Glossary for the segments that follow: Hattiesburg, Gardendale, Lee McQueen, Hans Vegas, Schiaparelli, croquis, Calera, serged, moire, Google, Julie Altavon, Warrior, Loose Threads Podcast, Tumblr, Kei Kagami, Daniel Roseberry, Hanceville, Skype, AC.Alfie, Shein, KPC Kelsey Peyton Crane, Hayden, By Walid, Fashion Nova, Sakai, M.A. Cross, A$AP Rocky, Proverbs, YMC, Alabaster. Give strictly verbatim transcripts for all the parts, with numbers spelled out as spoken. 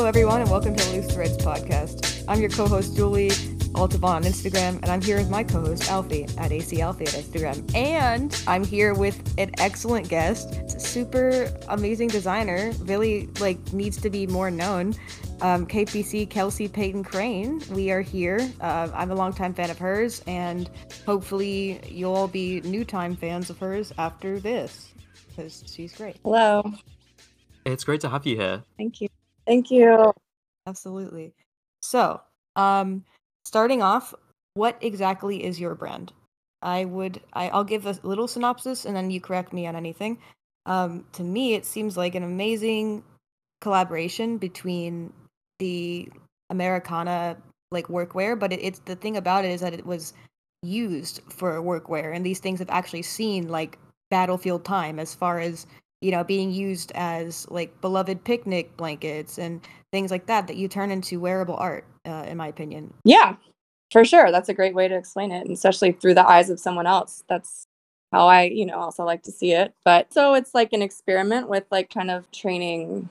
Hello, everyone, and welcome to Loose Threads Podcast. I'm your co-host, Julie Altavon on Instagram, and I'm here with my co-host, Alfie, at A C Alfie at Instagram. And I'm here with an excellent guest. It's a super amazing designer, really, like, needs to be more known. Um, K P C Kelsey Peyton Crane. We are here. Uh, I'm a longtime fan of hers, and hopefully you'll all be new-time fans of hers after this, because she's great. Hello. It's great to have you here. Thank you. Thank you. Absolutely. So, um, starting off, what exactly is your brand? I would, I, I'll give a little synopsis, and then you correct me on anything. Um, to me, it seems like an amazing collaboration between the Americana, like, workwear, but it, it's the thing about it is that it was used for workwear, and these things have actually seen, like, battlefield time as far as, you know, being used as, like, beloved picnic blankets and things like that, that you turn into wearable art, uh, in my opinion. Yeah, for sure. That's a great way to explain it, and especially through the eyes of someone else. That's how I, you know, also like to see it. But so it's like an experiment with, like, kind of training,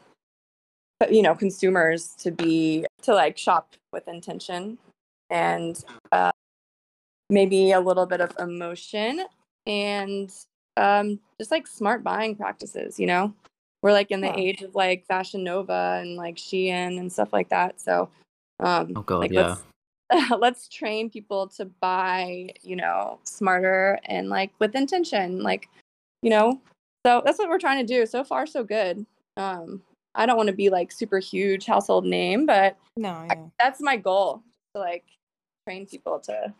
you know, consumers to be, to, like, shop with intention and uh, maybe a little bit of emotion and Um, just like smart buying practices, you know? We're like in the wow. age of like Fashion Nova and like Shein and stuff like that. So um, oh God, like, yeah. let's, let's train people to buy, you know, smarter and like with intention, like, you know? So that's what we're trying to do. So far, so good. Um, I don't want to be like super huge household name, but no, yeah. I, that's my goal, to like train people to...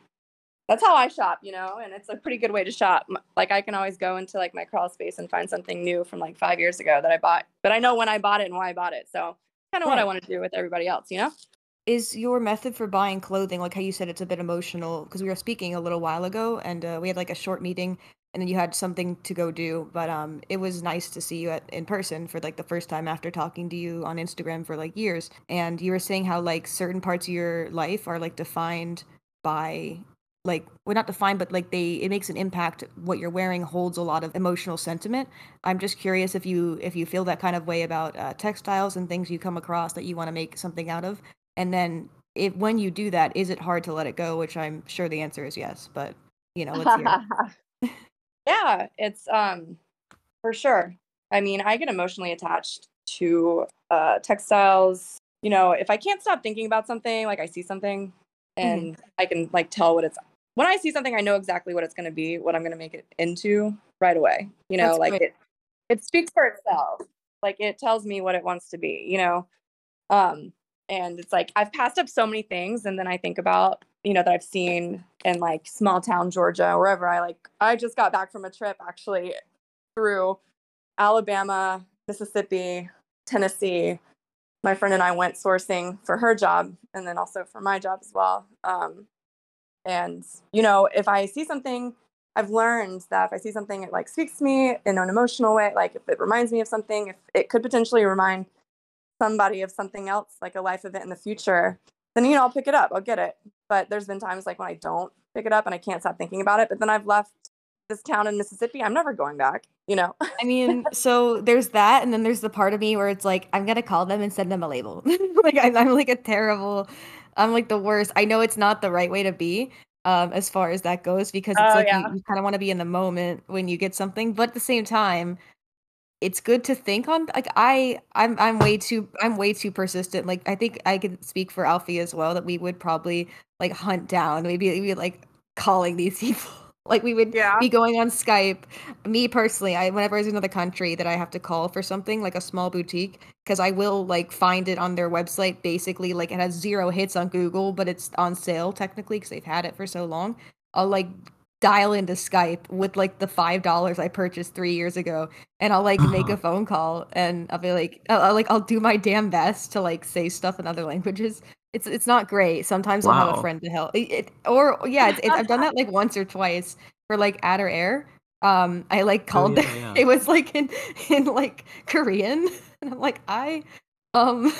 That's how I shop, you know, and it's a pretty good way to shop. Like, I can always go into like my crawl space and find something new from like five years ago that I bought, but I know when I bought it and why I bought it. So kind of right. what I want to do with everybody else, you know? Is your method for buying clothing, like how you said it's a bit emotional, because we were speaking a little while ago and uh, we had like a short meeting and then you had something to go do, but um, it was nice to see you at, in person for like the first time after talking to you on Instagram for like years. And you were saying how like certain parts of your life are like defined by... like, we're not defined, but like they, it makes an impact. What you're wearing holds a lot of emotional sentiment. I'm just curious if you, if you feel that kind of way about uh, textiles and things you come across that you want to make something out of. And then if, when you do that, is it hard to let it go? Which I'm sure the answer is yes, but you know, let's hear. Yeah, it's um, for sure. I mean, I get emotionally attached to uh, textiles. You know, if I can't stop thinking about something, like I see something and mm-hmm. I can like tell what it's, when I see something, I know exactly what it's going to be, what I'm going to make it into right away. You know, that's like great. it, it speaks for itself. Like it tells me what it wants to be, you know? Um, and it's like, I've passed up so many things. And then I think about, you know, that I've seen in like small town, Georgia, wherever I like, I just got back from a trip actually through Alabama, Mississippi, Tennessee. My friend and I went sourcing for her job and then also for my job as well. Um, And, you know, if I see something, I've learned that if I see something, it like speaks to me in an emotional way. Like if it reminds me of something, if it could potentially remind somebody of something else, like a life event in the future, then, you know, I'll pick it up. I'll get it. But there's been times like when I don't pick it up and I can't stop thinking about it. But then I've left this town in Mississippi. I'm never going back, you know. I mean, so there's that. And then there's the part of me where it's like, I'm going to call them and send them a label. Like I'm, I'm like a terrible... I'm like the worst. I know it's not the right way to be um, as far as that goes, because it's oh, like yeah. you, you kind of want to be in the moment when you get something. But at the same time, it's good to think on. Like I, I'm, I'm way too, I'm way too persistent. Like I think I could speak for Alfie as well, that we would probably like hunt down. We'd be, we'd be like calling these people. Like we would yeah. be going on Skype. Me personally, I whenever I was in another country that I have to call for something, like a small boutique, because I will like find it on their website. Basically, like it has zero hits on Google, but it's on sale technically because they've had it for so long. I'll like dial into Skype with like the five dollars I purchased three years ago, and I'll like uh-huh. make a phone call, and I'll be like, I'll, I'll like I'll do my damn best to like say stuff in other languages. It's it's not great. Sometimes wow. I'll have a friend to help. It, it, or yeah, it's, it's, I've done that like once or twice for like Adder Air. Um, I like called oh, yeah, them. Yeah. It was like in, in like Korean, and I'm like I, um,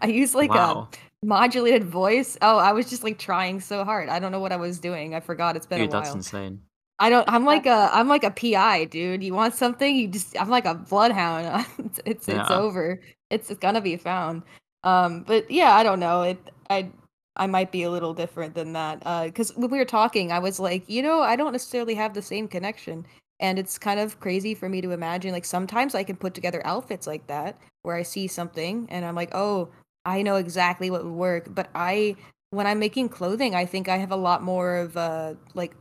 I use like wow. a modulated voice. Oh, I was just like trying so hard. I don't know what I was doing. I forgot. It's been dude, a while. That's insane. I don't. I'm like a. I'm like a P I, dude. You want something? You just. I'm like a bloodhound. it's it's, yeah. it's over. It's, it's gonna be found. Um, but yeah, I don't know. It, I, I might be a little different than that. Uh, 'cause when we were talking, I was like, you know, I don't necessarily have the same connection. And it's kind of crazy for me to imagine, like, sometimes I can put together outfits like that where I see something and I'm like, oh, I know exactly what would work. But I, when I'm making clothing, I think I have a lot more of uh, like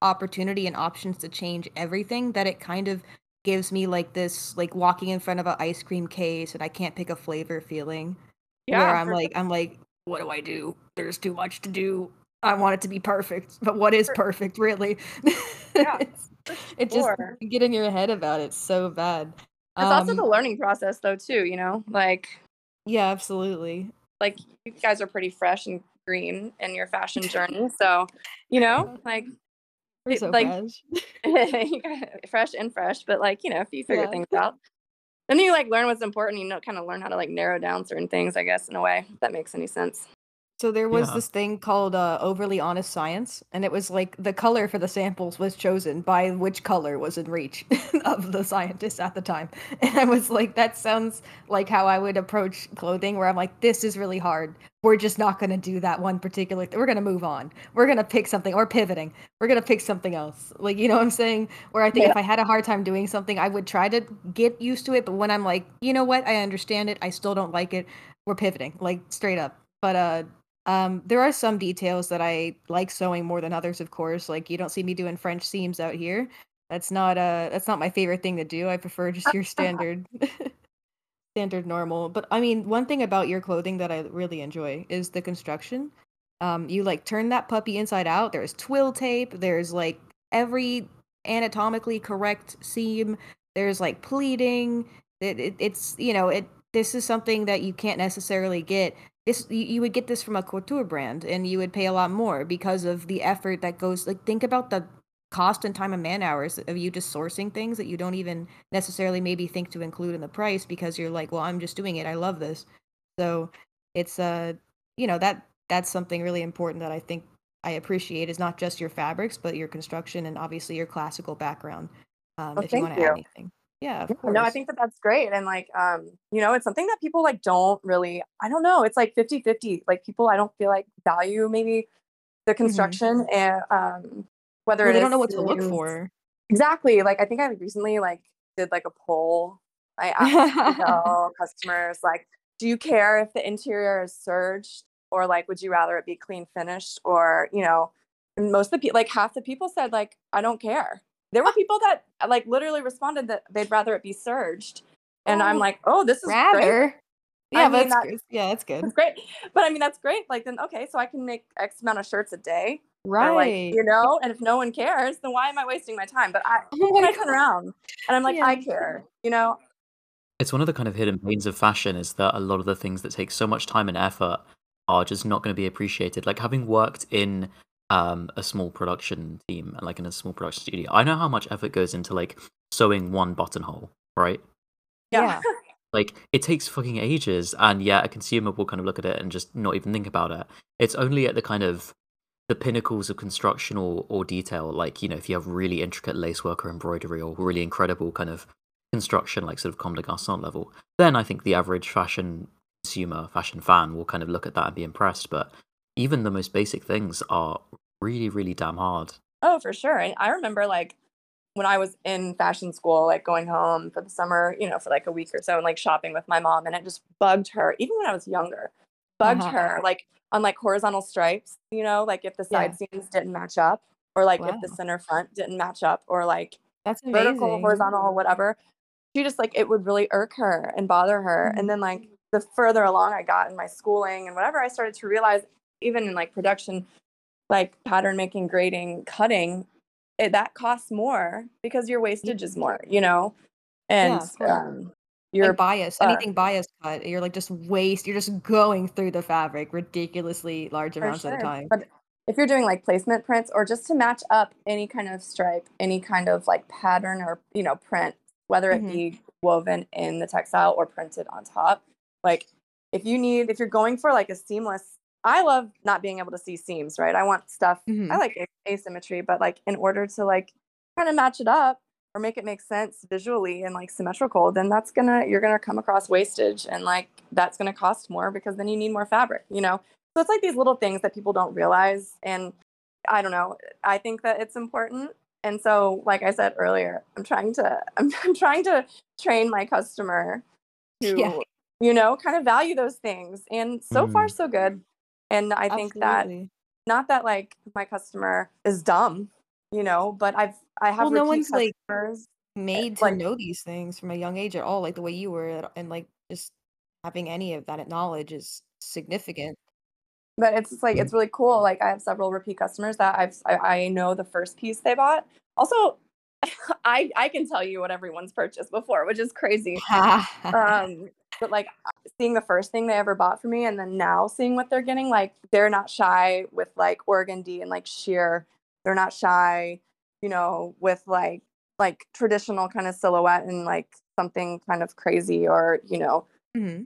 opportunity and options to change everything, that it kind of gives me like this, like walking in front of an ice cream case and I can't pick a flavor feeling. Yeah, where I'm like, sure. I'm like, what do I do? There's too much to do. I want it to be perfect, but what is perfect, really? Yeah. It just get in your head about it so bad. It's um, also the learning process, though, too, you know, like, yeah, absolutely. Like, you guys are pretty fresh and green in your fashion journey. So, you know, like, we're so like fresh. fresh and fresh, but like, you know, if you figure yeah. things out, then you like learn what's important, you know, kind of learn how to like narrow down certain things, I guess, in a way, if that makes any sense. So there was yeah. this thing called uh, Overly Honest Science, and it was like the color for the samples was chosen by which color was in reach of the scientists at the time. And I was like, that sounds like how I would approach clothing, where I'm like, this is really hard. We're just not going to do that one particular thing. We're going to move on. We're going to pick something, or pivoting. We're going to pick something else. Like, you know what I'm saying? Where I think yeah. if I had a hard time doing something, I would try to get used to it. But when I'm like, you know what? I understand it. I still don't like it. We're pivoting, like straight up. But uh. Um, there are some details that I like sewing more than others, of course. Like, you don't see me doing French seams out here. That's not uh that's not my favorite thing to do. I prefer just your standard standard normal. But I mean, one thing about your clothing that I really enjoy is the construction. Um, you like turn that puppy inside out. There's twill tape, there's like every anatomically correct seam, there's like pleating. It, it it's you know, it this is something that you can't necessarily get. This, you would get this from a couture brand, and you would pay a lot more because of the effort that goes. Like, think about the cost and time and man hours of you just sourcing things that you don't even necessarily maybe think to include in the price, because you're like, well, I'm just doing it. I love this. So it's uh, you know, that that's something really important that I think I appreciate, is not just your fabrics, but your construction and obviously your classical background. Um, well, if you want to add anything. Yeah, of yeah no, I think that that's great. And like, um, you know, it's something that people like don't really, I don't know. It's like fifty fifty, like people, I don't feel like value maybe the construction mm-hmm. and um, whether well, it they is. They don't know what to look for. Exactly. Like, I think I recently like did like a poll. I asked you know, customers, like, do you care if the interior is serged, or like, would you rather it be clean finished? Or, you know, most of the people, like half the people said like, I don't care. There were people that like literally responded that they'd rather it be serged, and oh, I'm like, oh, this is rather. Great. Yeah, I but mean, that's good. Yeah, that's good. That's great, but I mean, that's great. Like, then okay, so I can make X amount of shirts a day, right? Like, you know, and if no one cares, then why am I wasting my time? But I, when I turn around and I'm like, yeah. I care, you know. It's one of the kind of hidden pains of fashion, is that a lot of the things that take so much time and effort are just not going to be appreciated. Like, having worked in um a small production team, like in a small production studio, I know how much effort goes into like sewing one buttonhole, right? Yeah. Like, it takes fucking ages, and yeah, a consumer will kind of look at it and just not even think about it. It's only at the kind of the pinnacles of construction or, or detail, like, you know, if you have really intricate lacework or embroidery or really incredible kind of construction, like sort of Comme des Garçons level, then I think the average fashion consumer, fashion fan will kind of look at that and be impressed. But even the most basic things are really, really damn hard. Oh, for sure. And I remember like when I was in fashion school, like going home for the summer, you know, for like a week or so, and like shopping with my mom, and it just bugged her, even when I was younger, bugged uh-huh. her, like on like horizontal stripes, you know, like if the side yeah. seams didn't match up, or like wow. if the center front didn't match up, or like that's vertical, amazing. Horizontal, whatever. She just like, it would really irk her and bother her. Mm-hmm. And then like the further along I got in my schooling and whatever, I started to realize, even in like production, like pattern making, grading, cutting, it, that costs more because your wastage is more, you know, and yeah, um, your like bias, uh, anything bias cut, you're like just waste. You're just going through the fabric ridiculously large amounts sure. at a time. But if you're doing like placement prints, or just to match up any kind of stripe, any kind of like pattern or, you know, print, whether it mm-hmm. be woven in the textile or printed on top, like if you need, if you're going for like a seamless, I love not being able to see seams, right? I want stuff. Mm-hmm. I like asymmetry, but like in order to like kind of match it up, or make it make sense visually and like symmetrical, then that's gonna, you're gonna come across wastage, and like that's gonna cost more because then you need more fabric, you know? So it's like these little things that people don't realize. And I don't know, I think that it's important. And so, like I said earlier, I'm trying to, I'm, I'm trying to train my customer to, yeah. you know, kind of value those things. And so mm. far, so good. And I Absolutely. think that, not that like my customer is dumb, you know, but I've, I have well, no one's like made to like, know these things from a young age at all, like the way you were, and like just having any of that knowledge is significant. But it's like, it's really cool. Like I have several repeat customers that I've, I, I know the first piece they bought. Also, I I can tell you what everyone's purchased before, which is crazy. um, but like seeing the first thing they ever bought for me, and then now seeing what they're getting, like they're not shy with like Oregon D and like sheer. They're not shy, you know, with like, like traditional kind of silhouette and like something kind of crazy, or, you know, mm-hmm.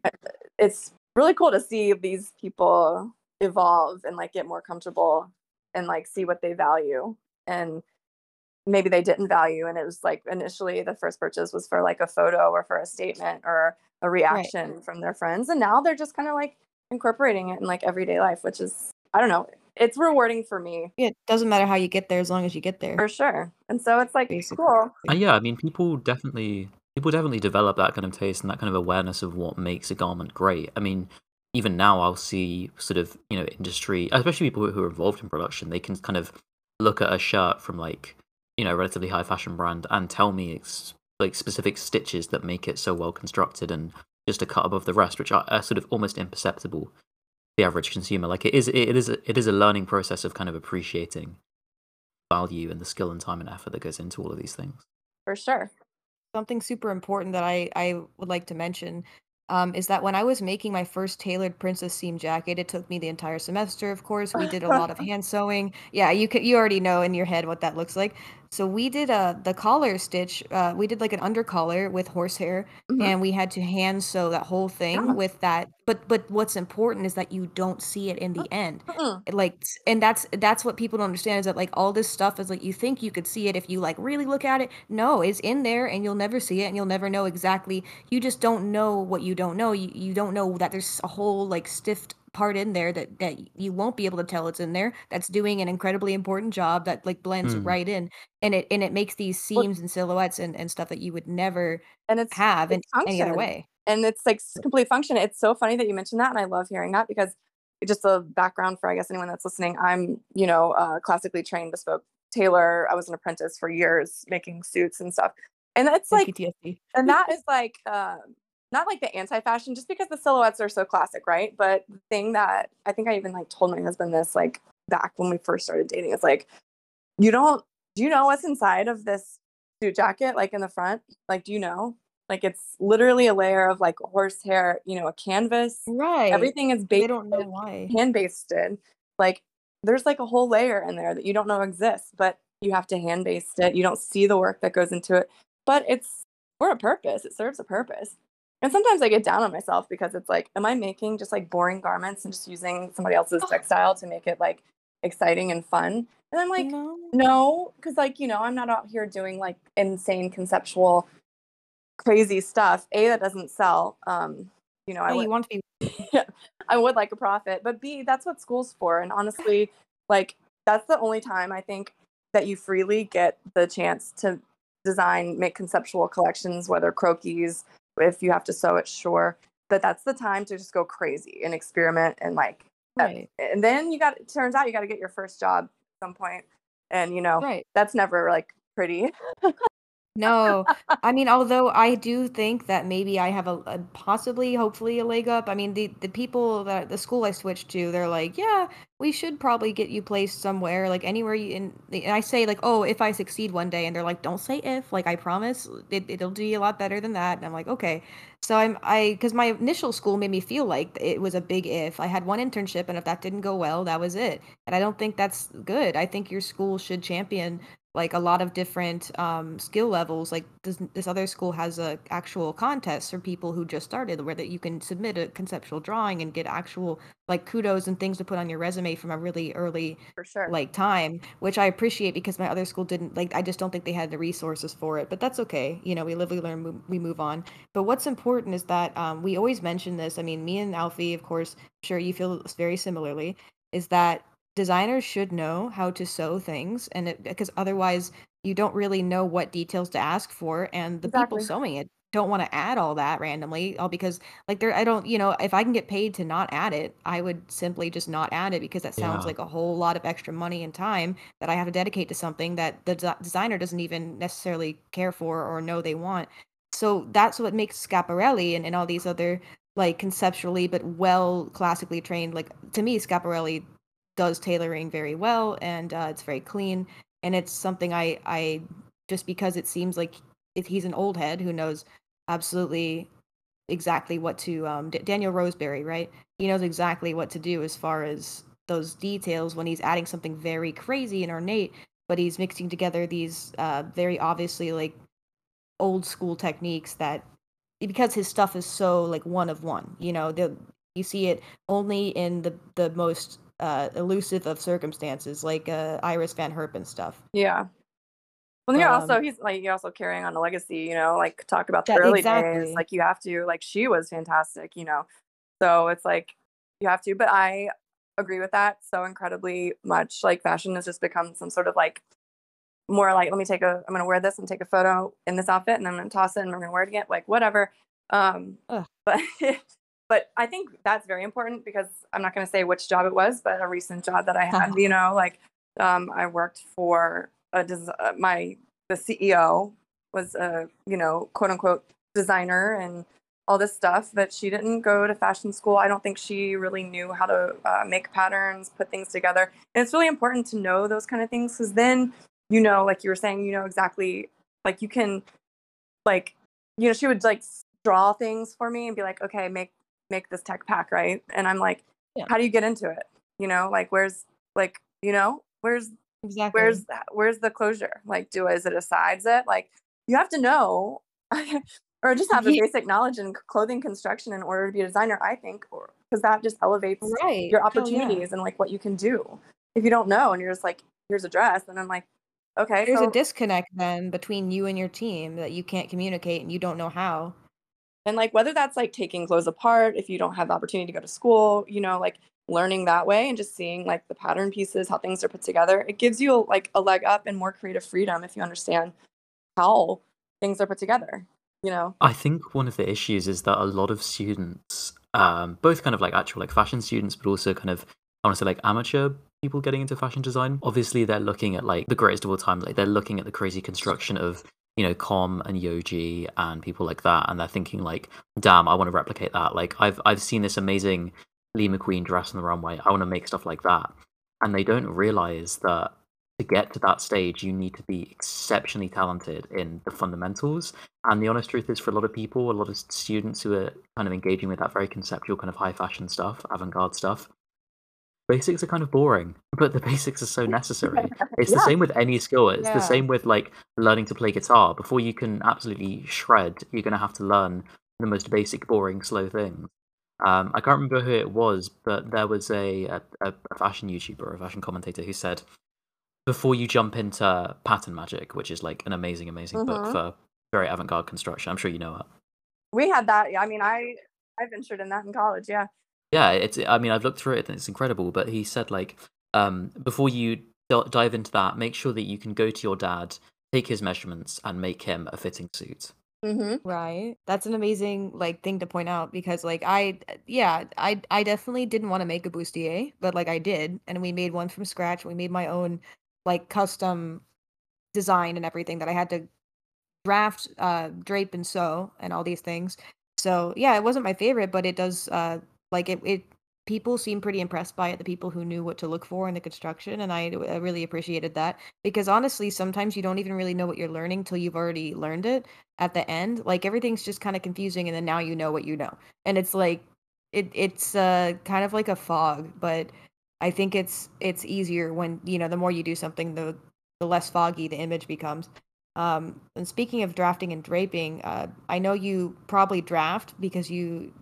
it's really cool to see these people evolve and like get more comfortable and like see what they value and maybe they didn't value. And it was like initially the first purchase was for like a photo or for a statement or a reaction right. from their friends. And now they're just kind of like incorporating it in like everyday life, which is, I don't know, it's rewarding for me. Yeah, it doesn't matter how you get there as long as you get there. For sure. And so it's like Basically. cool. Uh, yeah, I mean, people definitely, people definitely develop that kind of taste and that kind of awareness of what makes a garment great. I mean, even now I'll see sort of, you know, industry, especially people who are involved in production, they can kind of look at a shirt from like, you know, a relatively high fashion brand and tell me ex- like specific stitches that make it so well constructed and just a cut above the rest, which are, are sort of almost imperceptible to the average consumer. Like it is, it, it is, a, it is a learning process of kind of appreciating value and the skill and time and effort that goes into all of these things. For sure. Something super important that I, I would like to mention Um, is that when I was making my first tailored princess seam jacket, it took me the entire semester, of course. We did a lot of hand sewing. Yeah, you could, you already know in your head what that looks like. So we did a, the collar stitch. Uh, we did like an under collar with horsehair, mm-hmm. and we had to hand sew that whole thing yeah. with that. But but what's important is that you don't see it in the end. Mm-hmm. Like, and that's that's what people don't understand, is that like all this stuff is like, you think you could see it if you like really look at it. No, it's in there and you'll never see it and you'll never know exactly. You just don't know what you don't know. You, you don't know that there's a whole like stiff part in there that, that you won't be able to tell it's in there. That's doing an incredibly important job that like blends mm. right in. And it and it makes these seams well, and silhouettes and, and stuff that you would never and it's, have it's in any other way. And it's like complete function. It's so funny that you mentioned that. And I love hearing that, because just a background for, I guess, anyone that's listening, I'm, you know, a classically trained bespoke tailor. I was an apprentice for years making suits and stuff. And it's like, and that is like, uh, not like the anti-fashion, just because the silhouettes are so classic, right? But the thing that I think I even like told my husband this, like back when we first started dating, it's like, you don't, do you know what's inside of this suit jacket? Like in the front, like, do you know? Like it's literally a layer of like horsehair, you know, a canvas. Right. Everything is basted. They don't know why. Hand basted. Like there's like a whole layer in there that you don't know exists, but you have to hand baste it. You don't see the work that goes into it, but it's for a purpose. It serves a purpose. And sometimes I get down on myself because it's like, am I making just like boring garments and just using somebody else's textile to make it like exciting and fun? And I'm like, no, because no, like, you know, I'm not out here doing like insane conceptual crazy stuff. A, that doesn't sell. Um, you know, no, I would, you want to be- yeah, I would like a profit, but B, that's what school's for. And honestly, like that's the only time I think that you freely get the chance to design, make conceptual collections, whether croquis, if you have to sew it, sure, but that's the time to just go crazy and experiment and like, right. and then you got, it turns out you got to get your first job at some point, and you know, right. that's never like pretty. No, I mean, although I do think that maybe I have a, a possibly, hopefully a leg up. I mean, the, the people that the school I switched to, they're like, yeah, we should probably get you placed somewhere, like anywhere you in. And I say like, oh, if I succeed one day, and they're like, don't say if, like I promise it, it'll do you a lot better than that. And I'm like, okay. So I'm, I, cause my initial school made me feel like it was a big if. I had one internship, and if that didn't go well, that was it. And I don't think that's good. I think your school should champion like a lot of different um, skill levels. Like this, this other school has a actual contest for people who just started where that you can submit a conceptual drawing and get actual like kudos and things to put on your resume from a really early for sure. like time, which I appreciate because my other school didn't, like, I just don't think they had the resources for it, but that's okay. You know, we live, we learn, we move on. But what's important is that um, we always mention this. I mean, me and Alfie, of course, I'm sure you feel very similarly, is that designers should know how to sew things, and it, because otherwise you don't really know what details to ask for, and the exactly. people sewing it don't want to add all that randomly, all because like there I don't, you know, if I can get paid to not add it, I would simply just not add it, because that sounds yeah. like a whole lot of extra money and time that I have to dedicate to something that the de- designer doesn't even necessarily care for or know they want. So that's what makes Schiaparelli and, and all these other like conceptually but well classically trained, like to me Schiaparelli does tailoring very well, and uh, it's very clean, and it's something I, I just because it seems like it, he's an old head who knows absolutely exactly what to um, D- Daniel Roseberry, right? He knows exactly what to do as far as those details when he's adding something very crazy and ornate, but he's mixing together these uh, very obviously like old school techniques that, because his stuff is so like one of one, you know, the, you see it only in the, the most Uh, elusive of circumstances, like uh, Iris Van Herpen stuff. Yeah. Well, yeah. Um, also, he's like you're also carrying on a legacy. You know, like talk about the that, early exactly. days. Like you have to. Like she was fantastic. You know, so it's like you have to. But I agree with that so incredibly much. Like fashion has just become some sort of like more like let me take a. I'm gonna wear this and take a photo in this outfit, and I'm gonna toss it and I'm gonna wear it again. Like whatever. Um, but. But I think that's very important because I'm not going to say which job it was, but a recent job that I had, you know, like um, I worked for a des- my the C E O was a, you know, quote unquote designer and all this stuff, but she didn't go to fashion school. I don't think she really knew how to uh, make patterns, put things together. And it's really important to know those kind of things because then, you know, like you were saying, you know, exactly like you can like, you know, she would like draw things for me and be like, okay, make. make this tech pack, right? And I'm like, yeah. how do you get into it? You know, like where's like, you know, where's exactly where's where's the closure? Like, do is it a side zip? Like you have to know or just have the yeah. basic knowledge in clothing construction in order to be a designer, I think, or because that just elevates right. your opportunities oh, yeah. and like what you can do. If you don't know and you're just like, here's a dress, and I'm like, okay. There's so- a disconnect then between you and your team that you can't communicate and you don't know how. And like whether that's like taking clothes apart, if you don't have the opportunity to go to school, you know, like learning that way and just seeing like the pattern pieces, how things are put together, it gives you like a leg up and more creative freedom if you understand how things are put together, you know. I think one of the issues is that a lot of students, um, both kind of like actual like fashion students, but also kind of, I want to say like amateur people getting into fashion design, obviously they're looking at like the greatest of all time, like they're looking at the crazy construction of, you know, Com and Yoji and people like that, and they're thinking like, damn, I want to replicate that. Like I've I've seen this amazing Lee McQueen dress on the runway. I want to make stuff like that. And they don't realize that to get to that stage, you need to be exceptionally talented in the fundamentals. And the honest truth is for a lot of people, a lot of students who are kind of engaging with that very conceptual kind of high fashion stuff, avant-garde stuff, basics are kind of boring, but the basics are so necessary. It's yeah. the same with any skill. It's yeah. the same with like learning to play guitar. Before you can absolutely shred, you're going to have to learn the most basic, boring, slow things. Um, I can't remember who it was, but there was a, a, a fashion YouTuber, a fashion commentator who said, before you jump into Pattern Magic, which is like an amazing, amazing mm-hmm. book for very avant-garde construction. I'm sure you know it. We had that. I mean, I, I ventured in that in college. Yeah. Yeah, it's. I mean, I've looked through it and it's incredible, but he said, like, um, before you d- dive into that, make sure that you can go to your dad, take his measurements, and make him a fitting suit. Mm-hmm. Right. That's an amazing, like, thing to point out because, like, I, yeah, I I definitely didn't want to make a bustier, but, like, I did, and we made one from scratch. We made my own, like, custom design and everything that I had to draft, uh, drape, and sew, and all these things. So, yeah, it wasn't my favorite, but it does... Uh, Like it, it, people seemed pretty impressed by it, the people who knew what to look for in the construction. And I, I really appreciated that because honestly, sometimes you don't even really know what you're learning till you've already learned it at the end. Like everything's just kind of confusing. And then now you know what you know. And it's like, it, it's uh, kind of like a fog, but I think it's, it's easier when, you know, the more you do something, the the less foggy the image becomes. Um, and speaking of drafting and draping, uh, I know you probably draft because you,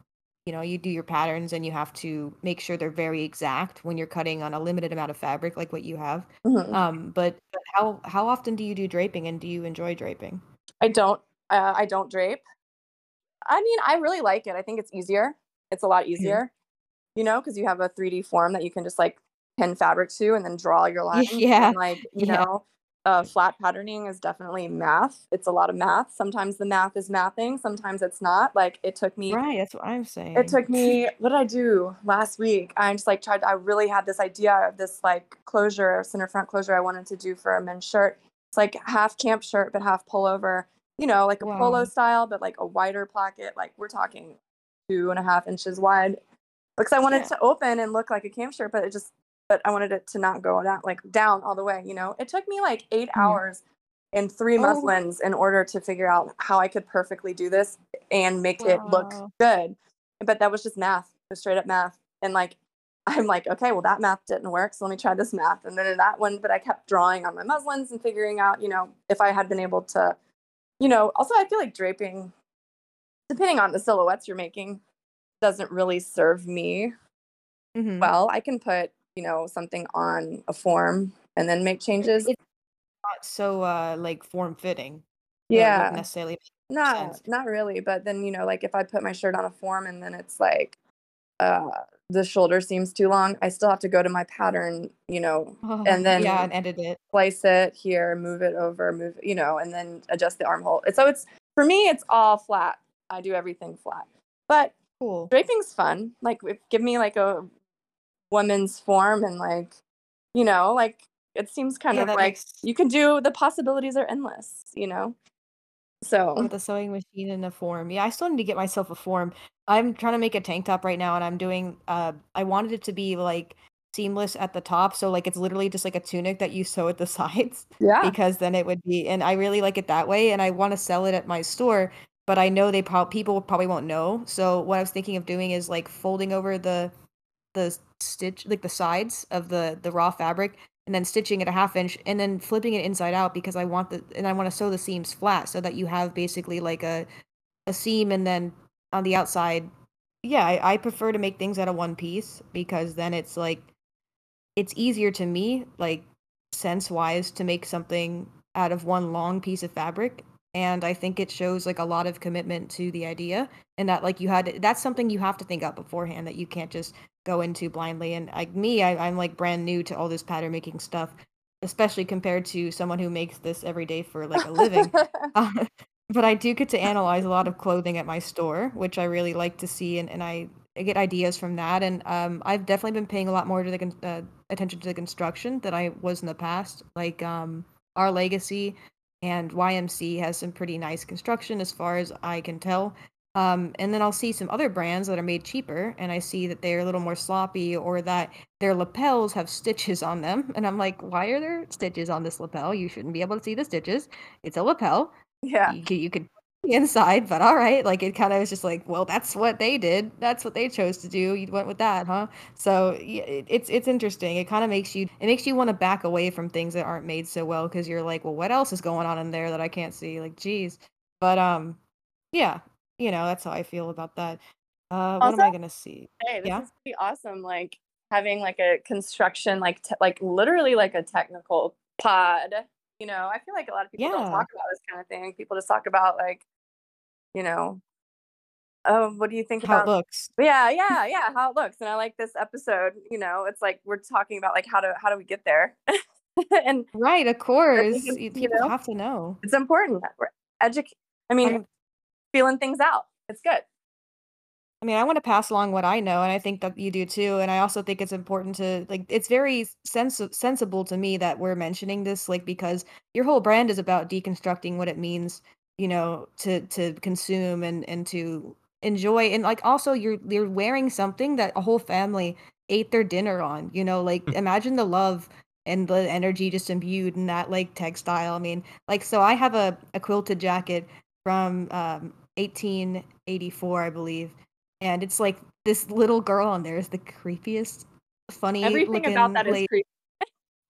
you know, you do your patterns and you have to make sure they're very exact when you're cutting on a limited amount of fabric, like what you have. Mm-hmm. Um, but how, how often do you do draping, and do you enjoy draping? I don't, uh, I don't drape. I mean, I really like it. I think it's easier. It's a lot easier, mm-hmm. you know, because you have a three D form that you can just like pin fabric to and then draw your line. Yeah. And, like, you yeah. know, uh, flat patterning is definitely math. It's a lot of math. Sometimes the math is mathing. Sometimes it's not. Like, it took me. Right. That's what I'm saying. It took me. What did I do last week? I just like tried. I really had this idea of this like closure, center front closure I wanted to do for a men's shirt. It's like half camp shirt, but half pullover. You know, like a wow. polo style, but like a wider pocket. Like, we're talking two and a half inches wide, because I wanted yeah. to open and look like a camp shirt, but it just, but I wanted it to not go down, like down all the way. You know, it took me like eight mm-hmm. hours and three oh. muslins in order to figure out how I could perfectly do this and make wow. it look good. But that was just math, it was straight up math. And like, I'm like, okay, well, that math didn't work, so let me try this math, and then that one. But I kept drawing on my muslins and figuring out, you know, if I had been able to. You know, also, I feel like draping, depending on the silhouettes you're making, doesn't really serve me mm-hmm. well. I can put, you know, something on a form and then make changes. It's not so, uh, like, form-fitting. Yeah. Doesn't necessarily make no, sense. Not really. But then, you know, like, if I put my shirt on a form and then it's, like, uh, the shoulder seems too long, I still have to go to my pattern, you know, oh, and then yeah, and edit it, place it here, move it over, move, you know, and then adjust the armhole. And so it's, for me, it's all flat. I do everything flat, but cool. Draping's fun. Like, give me like a woman's form and like, you know, like it seems kind yeah, of like makes... you can do, the possibilities are endless, you know? So with the sewing machine and a form. Yeah, I still need to get myself a form. I'm trying to make a tank top right now, and I'm doing uh I wanted it to be like seamless at the top, so like it's literally just like a tunic that you sew at the sides. Yeah. Because then it would be, and I really like it that way, and I want to sell it at my store, but I know they probably people probably won't know. So what I was thinking of doing is like folding over the the stitch, like the sides of the the raw fabric, and then stitching it a half inch and then flipping it inside out, because I want the, and I want to sew the seams flat so that you have basically like a a seam and then on the outside. Yeah, I, I prefer to make things out of one piece, because then it's like, it's easier to me, like sense wise, to make something out of one long piece of fabric. And I think it shows like a lot of commitment to the idea, and that like you had, to, that's something you have to think up beforehand, that you can't just go into blindly. And like me, I, I'm like brand new to all this pattern making stuff, especially compared to someone who makes this every day for like a living. uh, but I do get to analyze a lot of clothing at my store, which I really like to see. And, and I, I get ideas from that. And um, I've definitely been paying a lot more to the con- uh, attention to the construction than I was in the past. Like um, Our Legacy and Y M C has some pretty nice construction as far as I can tell. Um, and then I'll see some other brands that are made cheaper, and I see that they're a little more sloppy, or that their lapels have stitches on them. And I'm like, why are there stitches on this lapel? You shouldn't be able to see the stitches. It's a lapel. Yeah. You, you could put the inside, but all right. Like, it kind of was just like, well, that's what they did. That's what they chose to do. You went with that, huh? So it, it's it's interesting. It kind of makes you, it makes you want to back away from things that aren't made so well, because you're like, well, what else is going on in there that I can't see? Like, geez. But um, yeah. You know, that's how I feel about that. Uh, also, what am I gonna see? Hey, this yeah? is pretty awesome. Like having like a construction, like te- like literally like a technical pod. You know, I feel like a lot of people yeah. don't talk about this kind of thing. People just talk about like, you know, oh, what do you think how about it looks? Yeah, yeah, yeah, how it looks. And I like this episode. You know, it's like we're talking about like how to how do we get there? And right, of course, you, you people know, have to know. It's important. Educate. I mean. I'm- feeling things out. It's good. I mean, I want to pass along what I know, and I think that you do too. And I also think it's important to, like, it's very sens- sensible to me that we're mentioning this, like, because your whole brand is about deconstructing what it means, you know, to to consume and and to enjoy. And like, also, you're you're wearing something that a whole family ate their dinner on. You know, like, imagine the love and the energy just imbued in that like textile. I mean, like, so I have a a quilted jacket from um, eighteen eighty-four, I believe, and it's like this little girl on there is the creepiest, funny. Everything about that lady. Is creepy.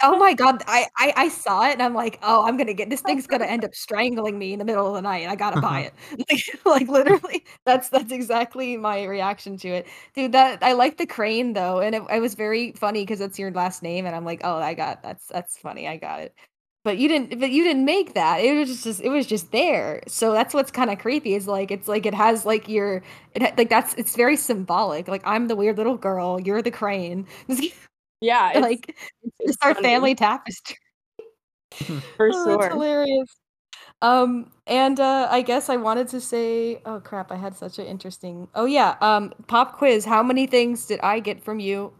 Oh my God. I, I, I saw it and I'm like, oh, I'm going to get, this thing's going to end up strangling me in the middle of the night. I got to buy it. Like, like literally that's, that's exactly my reaction to it. Dude, that I like the crane though. And it, it was very funny because it's your last name. And I'm like, oh, I got, that's, that's funny. I got it. But you didn't, but you didn't make that. It was just, it was just there. So that's what's kind of creepy is like, it's like, it has like your, it like that's, it's very symbolic. Like I'm the weird little girl. You're the crane. Yeah. It's, like it's, it's our funny. Family tapestry. For oh, sure. That's hilarious. Um, and uh, I guess I wanted to say, oh crap, I had such an interesting, oh yeah. Um, pop quiz. How many things did I get from you?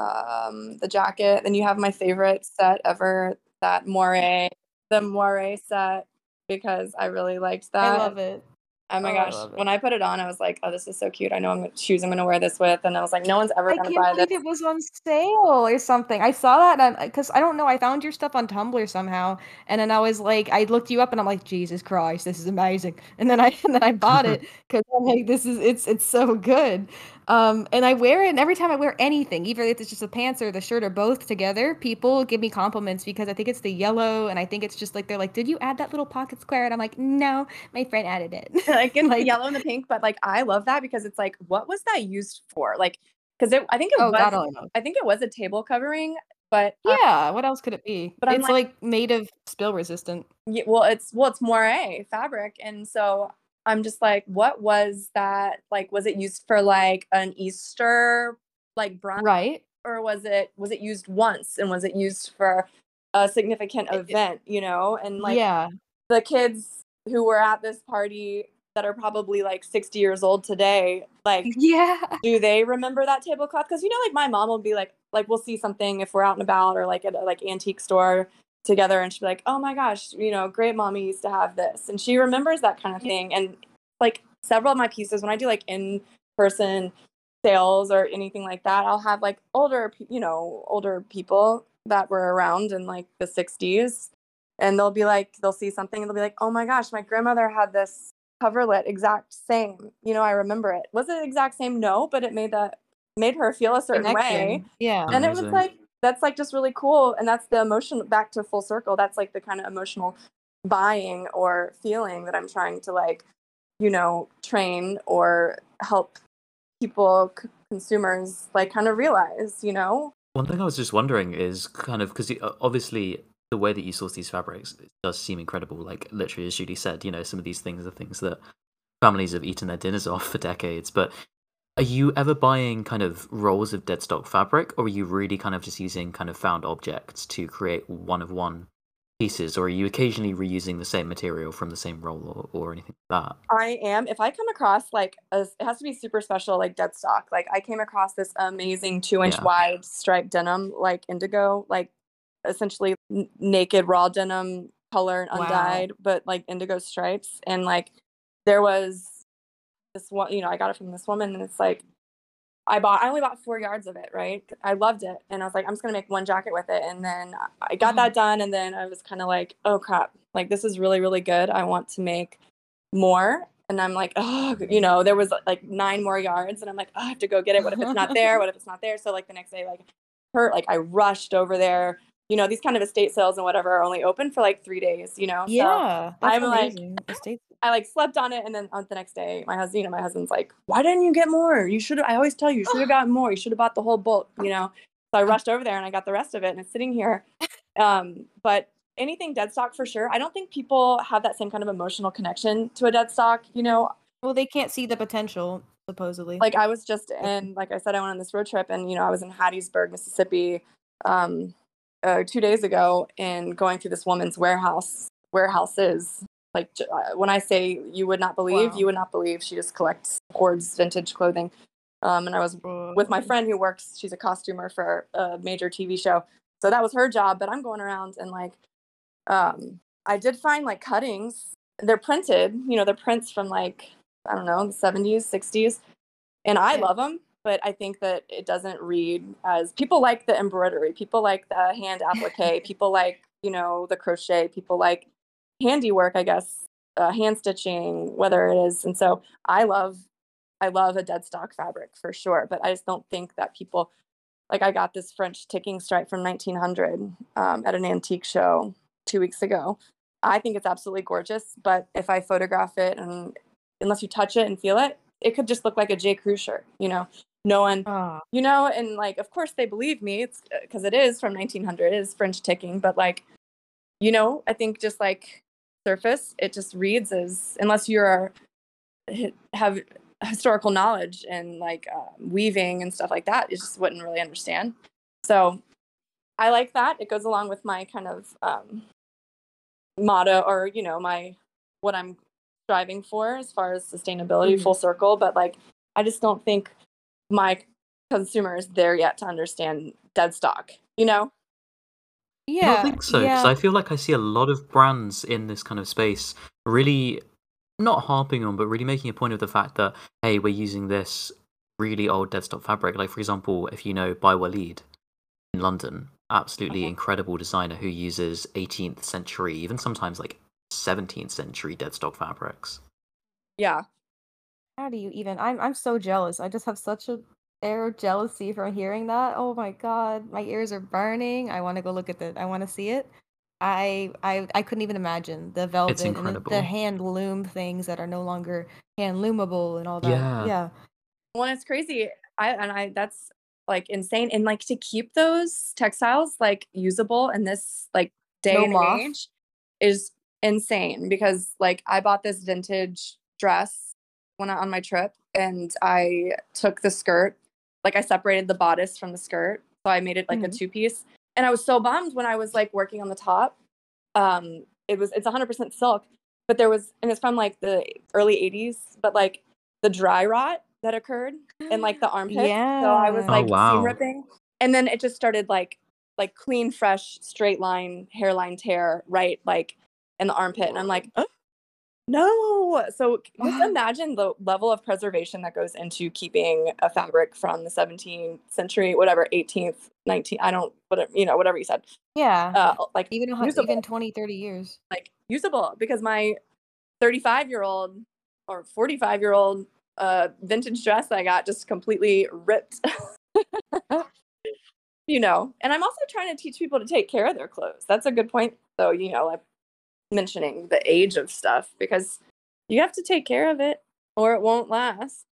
Um, the jacket. Then you have my favorite set ever. That moire, the moire set, because I really liked that. I love it. Oh my oh, gosh. I when I put it on, I was like, oh, this is so cute. I know I'm going to choose I'm going to wear this with. And I was like, no one's ever going to buy this. I can't believe it was on sale or something. I saw that because I don't know. I found your stuff on Tumblr somehow. And then I was like, I looked you up and I'm like, Jesus Christ, this is amazing. And then I and then I bought it because I'm like, this is it's it's so good. Um, and I wear it. And every time I wear anything, either if it's just the pants or the shirt or both together, people give me compliments because I think it's the yellow. And I think it's just like they're like, did you add that little pocket square? And I'm like, no, my friend added it. Like in like yellow and the pink, but like I love that because it's like, what was that used for? Like, because I think it oh, was, God, I, I think it was a table covering, but uh, yeah, what else could it be? But it's like, like native spill resistant. Yeah, well, it's well, it's moire fabric, and so I'm just like, what was that? Like, was it used for like an Easter like brunch, right? Or was it was it used once, and was it used for a significant it, event? You know, and like yeah. the kids who were at this party that are probably like sixty years old today, like, yeah, do they remember that tablecloth? Because you know, like my mom will be like, like we'll see something if we're out and about or like at a, like antique store together, and she'll be like, oh my gosh, you know, great mommy used to have this, and she remembers that kind of thing. And like several of my pieces, when I do like in person sales or anything like that, I'll have like older, you know, older people that were around in like the sixties, and they'll be like, they'll see something and they'll be like, oh my gosh, my grandmother had this coverlet exact same, you know, I remember it. Was it exact same? No, but it made that made her feel a certain Connection. way. Yeah. And Amazing. It was like, that's like just really cool. And that's the emotion, back to full circle. That's like the kind of emotional buying or feeling that I'm trying to like, you know, train or help people, c- consumers like kind of realize, you know. One thing I was just wondering is kind of, because obviously the way that you source these fabrics, it does seem incredible. Like literally, as Judy said, you know, some of these things are things that families have eaten their dinners off for decades. But are you ever buying kind of rolls of dead stock fabric, or are you really kind of just using kind of found objects to create one of one pieces, or are you occasionally reusing the same material from the same roll or, or anything like that? I am. If I come across like a, it has to be super special, like dead stock. Like I came across this amazing two inch yeah. wide striped denim, like indigo, like essentially n- naked raw denim color, undyed, wow. but like indigo stripes. And like there was this one, you know, I got it from this woman, and it's like I bought I only bought four yards of it, right? I loved it, and I was like, I'm just gonna make one jacket with it. And then I got that done, and then I was kind of like, oh crap, like this is really really good, I want to make more. And I'm like, oh, you know, there was like nine more yards, and I'm like, oh, I have to go get it. What if it's not there? What if it's not there? So like the next day, like hurt, like I rushed over there. You know, these kind of estate sales and whatever are only open for like three days, you know? Yeah. So I'm amazing. like, estate. I like slept on it. And then on the next day, my husband, you know, my husband's like, why didn't you get more? You should have, I always tell you, you should have gotten more. You should have bought the whole bulk, you know? So I rushed over there and I got the rest of it, and it's sitting here. Um, but anything dead stock for sure. I don't think people have that same kind of emotional connection to a dead stock, you know? Well, they can't see the potential, supposedly. Like I was just in, like I said, I went on this road trip, and, you know, I was in Hattiesburg, Mississippi, um, Uh, two days ago, and going through this woman's warehouse, warehouses. Like uh, when I say you would not believe, wow. you would not believe. She just collects hoards vintage clothing. Um, and I was with my friend who works, she's a costumer for a major T V show. So that was her job, but I'm going around and like, um, I did find like cuttings. They're printed, you know, they're prints from like, I don't know, the seventies, sixties. And I yeah. love them. But I think that it doesn't read as, people like the embroidery, people like the hand applique, people like, you know, the crochet, people like handiwork, I guess, uh, hand stitching, whether it is. And so I love, I love a dead stock fabric for sure. But I just don't think that people Like, I got this French ticking stripe from nineteen hundred um, at an antique show two weeks ago. I think it's absolutely gorgeous, but if I photograph it, and unless you touch it and feel it, it could just look like a J. Crew shirt, you know? No one, oh. you know, and like, of course they believe me. It's because it is from nineteen hundred, it is French ticking, but like, you know, I think just like surface, it just reads as, unless you're, have historical knowledge and like uh, weaving and stuff like that, you just wouldn't really understand. So I like that. It goes along with my kind of um, motto, or, you know, my, what I'm striving for as far as sustainability, mm-hmm. full circle. But like, I just don't think my consumer is there yet to understand dead stock, you know? Yeah. I don't think so, because yeah. I feel like I see a lot of brands in this kind of space really not harping on, but really making a point of the fact that, hey, we're using this really old dead stock fabric. Like, for example, if you know By Walid in London, absolutely okay. incredible designer who uses eighteenth century, even sometimes like seventeenth century dead stock fabrics. Yeah. How do you even? I'm I'm so jealous. I just have such an air of jealousy from hearing that. Oh my god, my ears are burning. I want to go look at it. I want to see it. I I I couldn't even imagine the velvet and the, the hand loom things that are no longer hand loomable and all that. Yeah. yeah. Well, it's crazy. I and I that's like insane. And like to keep those textiles like usable in this like day no and moth. age is insane, because like I bought this vintage dress when I, on my trip, and I took the skirt, like I separated the bodice from the skirt, so I made it like mm-hmm. a two-piece, and I was so bummed when I was like working on the top. Um it was it's one hundred percent silk, but there was, and it's from like the early eighties, but like the dry rot that occurred in like the armpit, yeah. so I was like oh, wow. seam ripping, and then it just started like like clean, fresh, straight line hairline tear right like in the armpit, and I'm like, oh. No. So just imagine the level of preservation that goes into keeping a fabric from the seventeenth century, whatever, eighteenth, nineteenth, I don't, whatever, you know, whatever you said. Yeah. Uh, like even, even twenty, thirty years. Like usable, because my thirty-five year old or forty-five year old uh, vintage dress I got just completely ripped, you know, and I'm also trying to teach people to take care of their clothes. That's a good point, though, you know, like, mentioning the age of stuff, because you have to take care of it or it won't last.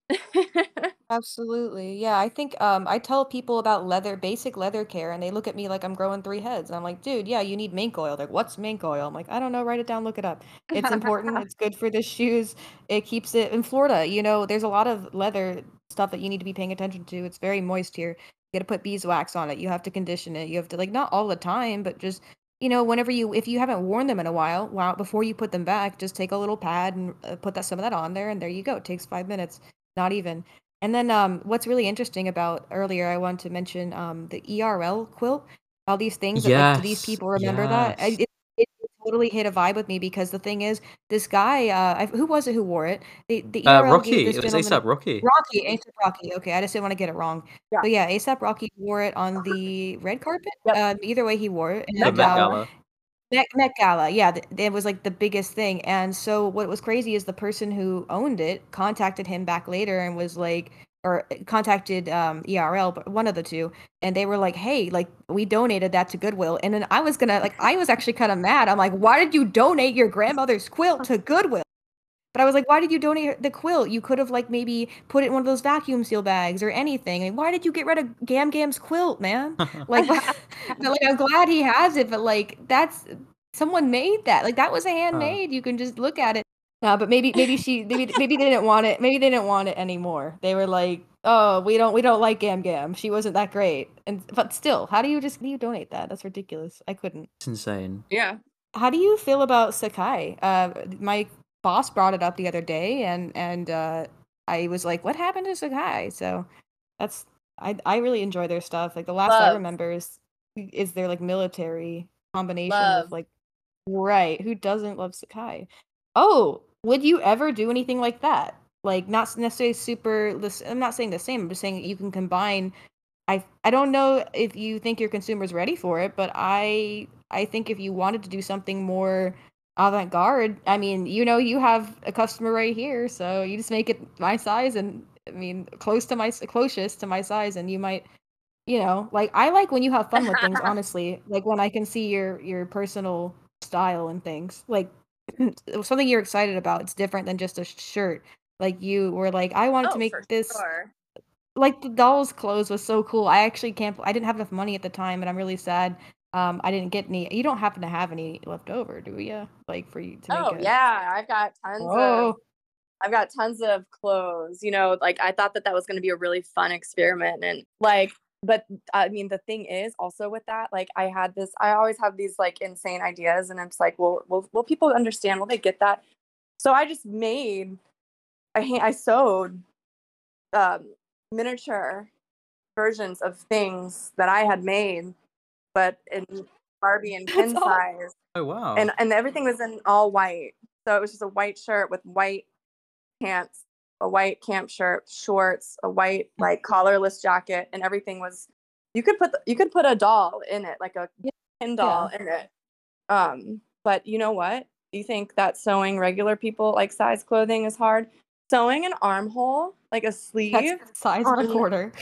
Absolutely. Yeah. I think um, I tell people about leather, basic leather care, and they look at me like I'm growing three heads. And I'm like, dude, yeah, you need mink oil. They're like, what's mink oil? I'm like, I don't know. Write it down. Look it up. It's important. It's good for the shoes. It keeps it in Florida. You know, there's a lot of leather stuff that you need to be paying attention to. It's very moist here. You got to put beeswax on it. You have to condition it. You have to, like, not all the time, but just, you know, whenever you, if you haven't worn them in a while, wow, before you put them back, just take a little pad and put that some of that on there, and there you go. It takes five minutes, not even. And then um, what's really interesting about earlier, I wanted to mention um, the E R L quilt. All these things, yes, that, like, do these people remember yes. that? I, it, it totally hit a vibe with me, because the thing is, this guy, uh, I, who was it who wore it? The, the E R L uh, Rocky. It was A$AP Rocky. Rocky, A$AP Rocky. Okay, I just didn't want to get it wrong. Yeah. But yeah, A$AP Rocky wore it on the red carpet. Yep. Um, either way, he wore it. The Met Gala. Met, Met Gala, yeah. Th- it was like the biggest thing. And so what was crazy is the person who owned it contacted him back later and was like, or contacted um, E R L, but one of the two, and they were like, hey, like, we donated that to Goodwill. And then I was gonna, like, I was actually kind of mad. I'm like, why did you donate your grandmother's quilt to Goodwill? But I was like, why did you donate the quilt? You could have, like, maybe put it in one of those vacuum seal bags or anything. Like, why did you get rid of Gam Gam's quilt, man? Like, like, I'm glad he has it, but, like, that's, someone made that. Like, that was a handmade. Oh. You can just look at it. No, but maybe, maybe she, maybe, maybe they didn't want it. Maybe they didn't want it anymore. They were like, "Oh, we don't, we don't like Gam Gam. She wasn't that great." And but still, how do you just do you donate that? That's ridiculous. I couldn't. It's insane. Yeah. How do you feel about Sakai? Uh, my boss brought it up the other day, and and uh, I was like, "What happened to Sakai?" So that's I I really enjoy their stuff. Like the last Love. I remember is, is their like military combination Love. Of like right. Who doesn't love Sakai? Oh. Would you ever do anything like that? Like, not necessarily super, I'm not saying the same, I'm just saying you can combine. I I don't know if you think your consumer's ready for it, but I I think if you wanted to do something more avant-garde, I mean, you know, you have a customer right here, so you just make it my size, and I mean, close to my, closest to my size, and you might you know, like, I like when you have fun with things, honestly. Like, when I can see your your personal style and things, like something you're excited about. It's different than just a shirt. Like, you were like, I wanted oh, to make this. Sure. Like, the doll's clothes was so cool. I actually can't. I didn't have enough money at the time, and I'm really sad. Um, I didn't get any. You don't happen to have any left over, do you? Like, for you to. Oh make a, yeah, I've got tons. Oh. of I've got tons of clothes. You know, like, I thought that that was going to be a really fun experiment, and like. But I mean, the thing is also with that, like, I had this, I always have these like insane ideas, and I'm just like, well, will, will people understand? Will they get that? So I just made, I, I sewed um, miniature versions of things that I had made, but in Barbie and pin That's size. Awesome. Oh, wow. And, and everything was in all white. So it was just a white shirt with white pants, a white camp shirt, shorts, a white like collarless jacket, and everything was, you could put the, you could put a doll in it, like a pin doll yeah. in it. Um, but you know what? You think that sewing regular people like size clothing is hard? Sewing an armhole, like a sleeve, that's size of a quarter,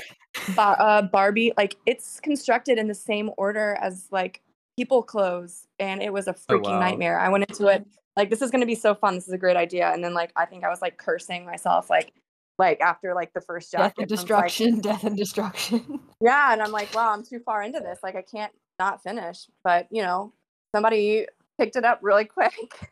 bar- uh, Barbie, like, it's constructed in the same order as like people clothes, and it was a freaking oh, wow. nightmare. I went into it. Like, this is going to be so fun. This is a great idea. And then, like, I think I was, like, cursing myself, like, like after, like, the first jacket. Death and destruction, like, death and destruction. Yeah, and I'm like, wow, I'm too far into this. Like, I can't not finish. But, you know, somebody picked it up really quick.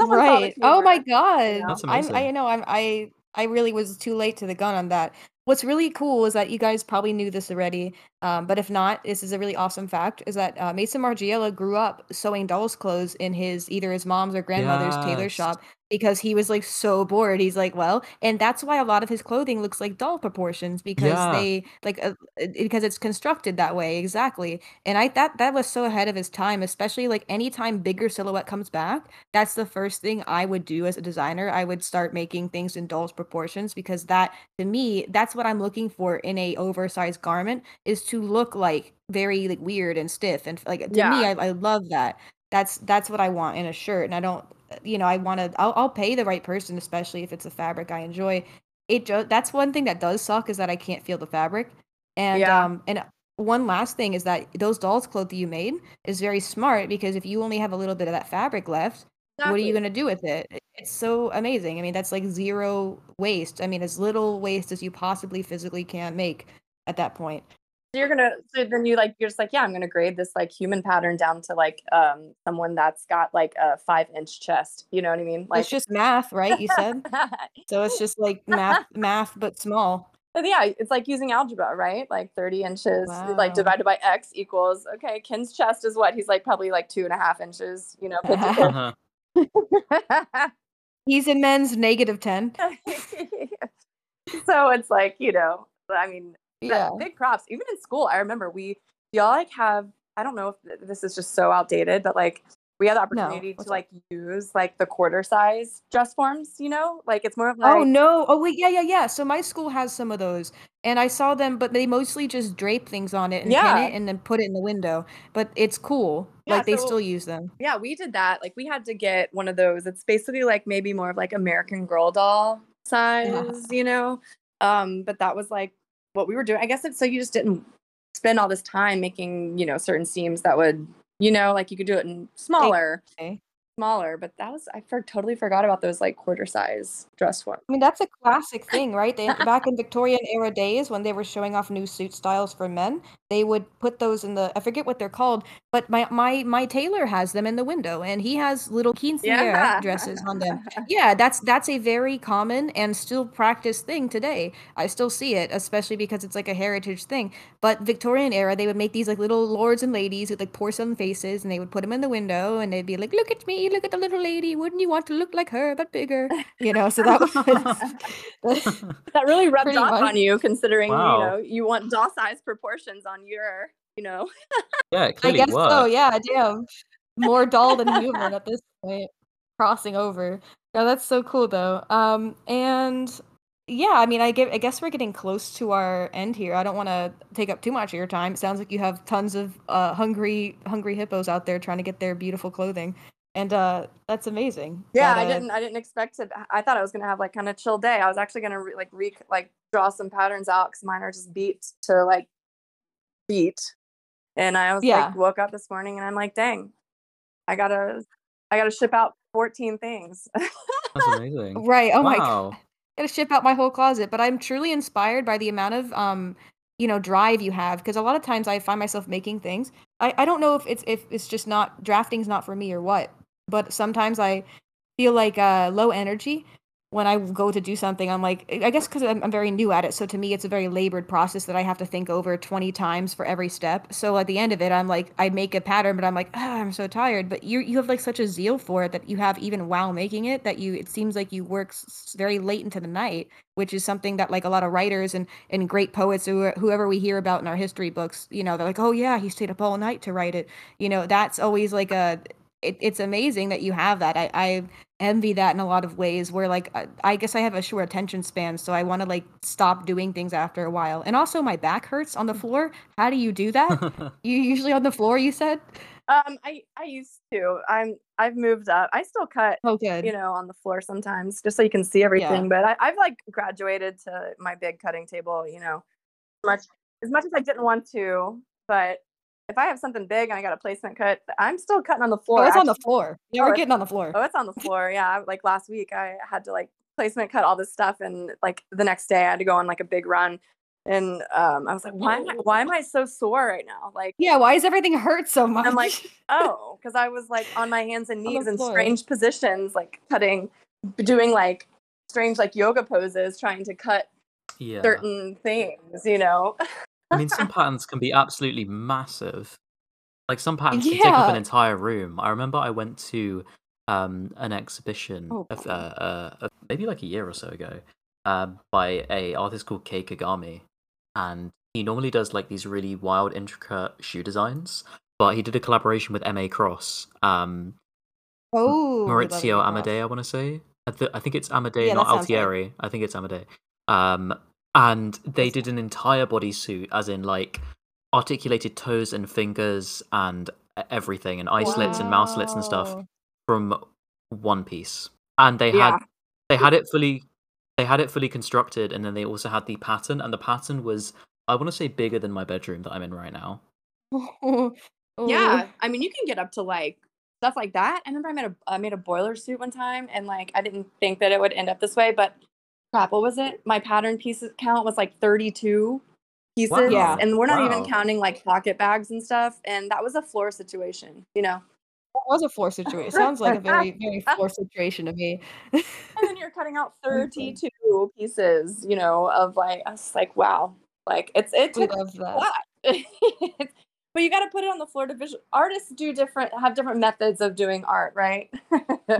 Someone right. Oh, my God. You know? That's amazing. I, I know. I'm, I, I really was too late to the gun on that. What's really cool is that you guys probably knew this already, um, but if not, this is a really awesome fact, is that uh, Mason Margiela grew up sewing doll's clothes in his either his mom's or grandmother's yes. tailor shop, because he was like so bored. He's like, well, and that's why a lot of his clothing looks like doll proportions, because yeah. they like uh, because it's constructed that way. Exactly. And I that that was so ahead of his time, especially like anytime bigger silhouette comes back. That's the first thing I would do as a designer. I would start making things in doll's proportions, because that, to me, that's what I'm looking for in a oversized garment, is to look like very like weird and stiff. And like, to yeah. me, I, I love that. That's that's what I want in a shirt. And I don't, you know, I want to, I'll, I'll pay the right person, especially if it's a fabric I enjoy. It just, that's one thing that does suck, is that I can't feel the fabric. And yeah. um and one last thing is that those doll's clothes that you made is very smart, because if you only have a little bit of that fabric left, exactly. what are you going to do with it? It's so amazing. I mean, that's like zero waste. I mean, as little waste as you possibly physically can make at that point. So you're gonna so then you like you're just like, yeah, I'm gonna grade this like human pattern down to like um someone that's got like a five inch chest. You know what I mean? Like, it's just math, right? You said so it's just like math math but small. But yeah, it's like using algebra, right? Like thirty inches, wow. like divided by X equals okay, Ken's chest is what? He's like probably like two and a half inches, you know. Uh-huh. He's in men's negative ten. So it's like, you know, I mean, yeah, big props. Even in school, I remember we y'all like have, I don't know if this is just so outdated, but like we had the opportunity no. to like use like the quarter size dress forms, you know, like it's more of like, oh no, oh wait, yeah, yeah, yeah. So my school has some of those, and I saw them, but they mostly just drape things on it and yeah. pin it and then put it in the window. But it's cool, yeah, like they so, still use them. Yeah, we did that. Like we had to get one of those. It's basically like maybe more of like American Girl doll size, yeah. you know. Um, but that was like what we were doing. I guess it's so you just didn't spend all this time making, you know, certain seams that would, you know, like you could do it in smaller, okay. smaller, but that was, I for, totally forgot about those like quarter size dress forms. I mean, that's a classic thing, right? They back in Victorian era days when they were showing off new suit styles for men, they would put those in the, I forget what they're called, but my, my, my tailor has them in the window, and he has little quinceañera yeah. dresses on them. Yeah. That's, that's a very common and still practiced thing today. I still see it, especially because it's like a heritage thing, but Victorian era, they would make these like little lords and ladies with like porcelain faces, and they would put them in the window, and they'd be like, look at me, look at the little lady. Wouldn't you want to look like her, but bigger, you know? So that was, that really rubbed off on you, considering, wow. you know, you want doll size proportions on your, you know. Yeah, it I guess worked. So. Yeah, damn, more doll than human at this point. Crossing over. Yeah, that's so cool though. Um, and yeah, I mean, I get. I guess we're getting close to our end here. I don't want to take up too much of your time. It sounds like you have tons of uh, hungry, hungry hippos out there trying to get their beautiful clothing, and uh, that's amazing. Yeah, but, uh, I didn't. I didn't expect to. I thought I was gonna have like kind of chill day. I was actually gonna re- like re- like draw some patterns out, because mine are just beat to like. beat. And I was yeah. like, woke up this morning and I'm like, dang, I gotta, I gotta ship out fourteen things. That's amazing. Right. Oh wow. my God. I gotta ship out my whole closet. But I'm truly inspired by the amount of, um, you know, drive you have. Because a lot of times I find myself making things. I, I don't know if it's, if it's just not, drafting's not for me or what. But sometimes I feel like uh, low energy when I go to do something. I'm like, I guess because I'm, I'm very new at it. So to me, it's a very labored process that I have to think over twenty times for every step. So at the end of it, I'm like, I make a pattern, but I'm like, oh, I'm so tired. But you you have like such a zeal for it that you have even while making it, that you, it seems like you work very late into the night, which is something that like a lot of writers and, and great poets, who, whoever we hear about in our history books, you know, they're like, oh yeah, he stayed up all night to write it. You know, that's always like a, It, it's amazing that you have that. I, I envy that in a lot of ways, where like I, I guess I have a short attention span, so I want to like stop doing things after a while. And also my back hurts on the floor. How do you do that? You usually on the floor, you said? Um, I, I used to. I'm I've moved up. I still cut, oh, good. you know, on the floor sometimes, just so you can see everything. Yeah. But I, I've like graduated to my big cutting table. You know, much as much as I didn't want to, but. If I have something big and I got a placement cut, I'm still cutting on the floor. Oh, it's actually. on the floor. Yeah, we're oh, getting on the floor. Oh, it's on the floor. Yeah. Like last week I had to like placement cut all this stuff. And like the next day I had to go on like a big run. And um, I was like, why am I, why am I so sore right now? Like, yeah, why is everything hurt so much? I'm like, oh, because I was like on my hands and knees in strange positions, like cutting, doing like strange like yoga poses, trying to cut yeah. certain things, you know? I mean, some patterns can be absolutely massive. Like, some patterns yeah. can take up an entire room. I remember I went to um, an exhibition oh. of, uh, uh, of maybe like a year or so ago uh, by a artist called Kei Kagami. And he normally does like these really wild, intricate shoe designs. But he did a collaboration with M A. Cross. Um, oh, Maurizio Amadei, I want to say. I, th- I think it's Amadei, yeah, not Altieri. Right. I think it's Amadei. Um, And they did an entire bodysuit, as in like articulated toes and fingers and everything, and eyelets wow. and mouselets and stuff from one piece. And they yeah. had they had it fully they had it fully constructed, and then they also had the pattern. And the pattern was, I want to say, bigger than my bedroom that I'm in right now. Yeah, I mean, you can get up to like stuff like that. I remember I made a I made a boiler suit one time, and like I didn't think that it would end up this way, but. Crap, what was it? My pattern pieces count was like thirty-two pieces. Wow. Yeah. And we're not wow. even counting like pocket bags and stuff. And that was a floor situation, you know? That was a floor situation. Sounds like a very, very floor situation to me. And then you're cutting out thirty-two pieces, you know, of like, I was like, wow. Like, it's, it's a lot. But you got to put it on the floor to visual. Artists do different, have different methods of doing art, right?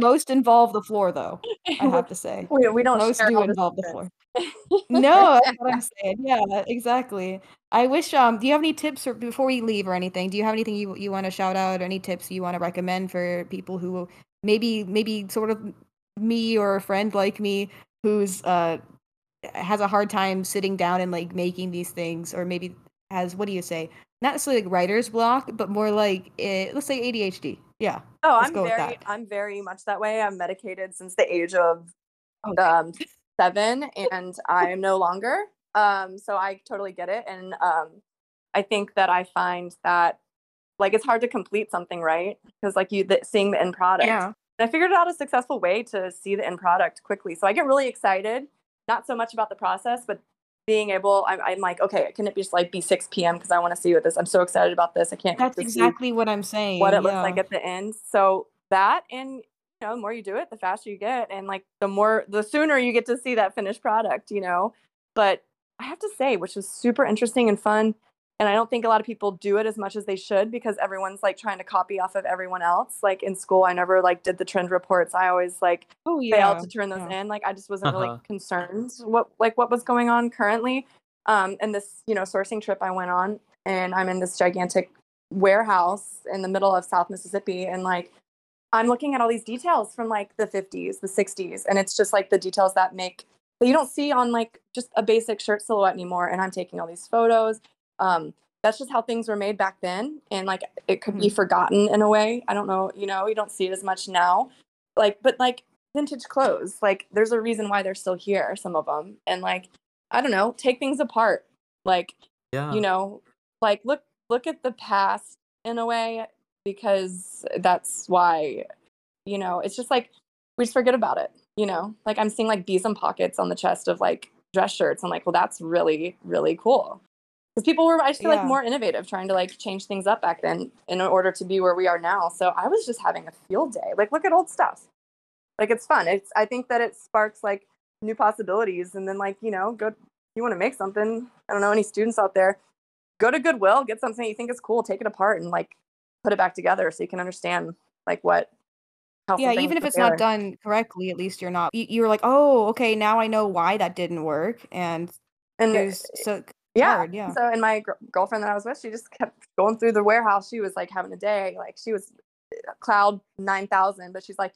Most involve the floor, though. I have to say, we, we don't. Most do involve the floor. No, that's what I'm saying. Yeah, exactly. I wish. Um, do you have any tips or, before we leave or anything? Do you have anything you you want to shout out? Or any tips you want to recommend for people who maybe maybe sort of me or a friend like me who's uh has a hard time sitting down and like making these things, or maybe has, what do you say? Not necessarily like writer's block, but more like, it, let's say A D H D. Yeah. Oh, I'm very, I'm very much that way. I'm medicated since the age of um, seven, and I'm no longer. Um, so I totally get it. And um, I think that I find that like, it's hard to complete something, right? Because like you the, seeing the end product. Yeah. And I figured out a successful way to see the end product quickly. So I get really excited, not so much about the process, but being able, I'm, I'm like, okay, can it be just like be six p.m. because I want to see what this, I'm so excited about this. I can't. That's exactly what I'm saying. What it yeah. looks like at the end. So that, and you know, the more you do it, the faster you get, and like the more, the sooner you get to see that finished product, you know. But I have to say, which was super interesting and fun, and I don't think a lot of people do it as much as they should, because everyone's like trying to copy off of everyone else. Like in school, I never like did the trend reports. I always like oh, yeah. failed to turn those yeah. in. Like I just wasn't uh-huh. really concerned what like what was going on currently. Um, and this, you know, sourcing trip I went on, and I'm in this gigantic warehouse in the middle of South Mississippi, and like I'm looking at all these details from like the fifties, the sixties, and it's just like the details that make that you don't see on like just a basic shirt silhouette anymore. And I'm taking all these photos. Um, that's just how things were made back then. And like, it could be forgotten in a way. I don't know, you know, you don't see it as much now, like, but like vintage clothes, like there's a reason why they're still here, some of them. And like, I don't know, take things apart. Like, yeah. you know, like look look at the past in a way, because that's why, you know, it's just like we just forget about it, you know. Like I'm seeing like bees and pockets on the chest of like dress shirts. I'm like, well, that's really, really cool. Because people were, I just feel yeah. like more innovative, trying to like change things up back then in order to be where we are now. So I was just having a field day. Like, look at old stuff. Like, it's fun. It's, I think that it sparks like new possibilities. And then like, you know, go, you want to make something. I don't know, any students out there, go to Goodwill, get something you think is cool, take it apart and like put it back together so you can understand like what. Yeah, even if it's not done correctly, at least you're not, you, you're like, oh, okay, now I know why that didn't work. And and there's so. Yeah. Hard, yeah. So, and my gr- girlfriend that I was with, she just kept going through the warehouse. She was like having a day, like she was cloud nine thousand, but she's like,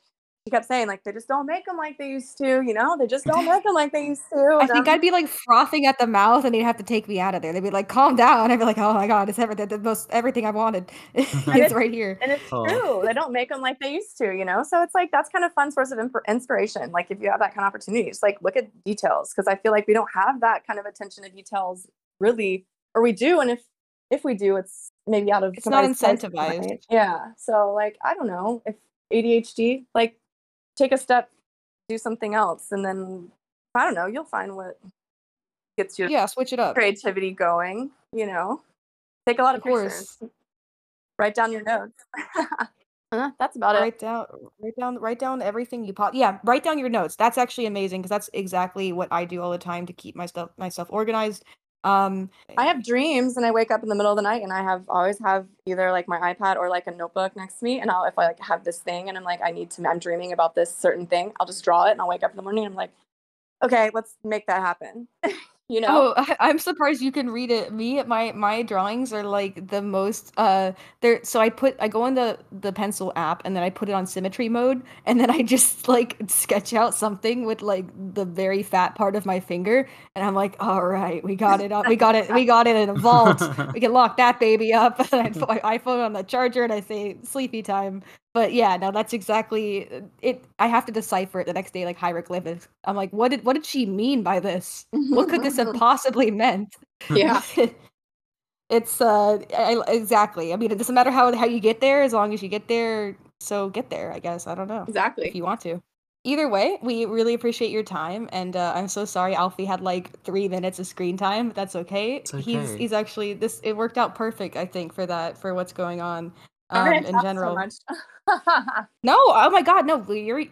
she kept saying like, they just don't make them like they used to, you know, they just don't make them like they used to. And I think I'm, I'd be like frothing at the mouth and they'd have to take me out of there. They'd be like, calm down. I'd be like, oh my God, it's everything, the most, everything I wanted. It's, it's right here. And it's oh. true. They don't make them like they used to, you know? So it's like, that's kind of fun source of imp- inspiration. Like if you have that kind of opportunity, just like look at details. Cause I feel like we don't have that kind of attention to details. Really, or we do, and if if we do, it's maybe out of it's not incentivized. Right? Yeah, so like I don't know if A D H D, like take a step, do something else, and then I don't know, you'll find what gets your yeah switch it up creativity going. You know, take a lot of, of pictures, course. Write down your notes. Uh, that's about write it. Write down, write down, write down everything you pop. Yeah, write down your notes. That's actually amazing because that's exactly what I do all the time to keep my stuff myself organized. Um, I have dreams and I wake up in the middle of the night and I have always have either like my iPad or like a notebook next to me, and I'll if I like have this thing and I'm like I need to I'm dreaming about this certain thing, I'll just draw it and I'll wake up in the morning and I'm like, okay, let's make that happen. You know? Oh, I'm surprised you can read it. Me, my my drawings are like the most uh there so I put I go on the, the pencil app and then I put it on symmetry mode and then I just like sketch out something with like the very fat part of my finger and I'm like, all right, we got it up, we got it, we got it in a vault. We can lock that baby up. And I put my iPhone on the charger and I say sleepy time. But yeah, no, that's exactly it. I have to decipher it the next day, like hieroglyphics. I'm like, what did what did she mean by this? What could this have possibly meant? Yeah, it's uh, I, exactly. I mean, it doesn't matter how how you get there, as long as you get there. So get there, I guess. I don't know exactly if you want to. Either way, we really appreciate your time, and uh, I'm so sorry Alfie had like three minutes of screen time, but that's okay. It's okay. He's he's actually this. It worked out perfect, I think, for that for what's going on. Um, I in general. So no, oh my God, no! You're,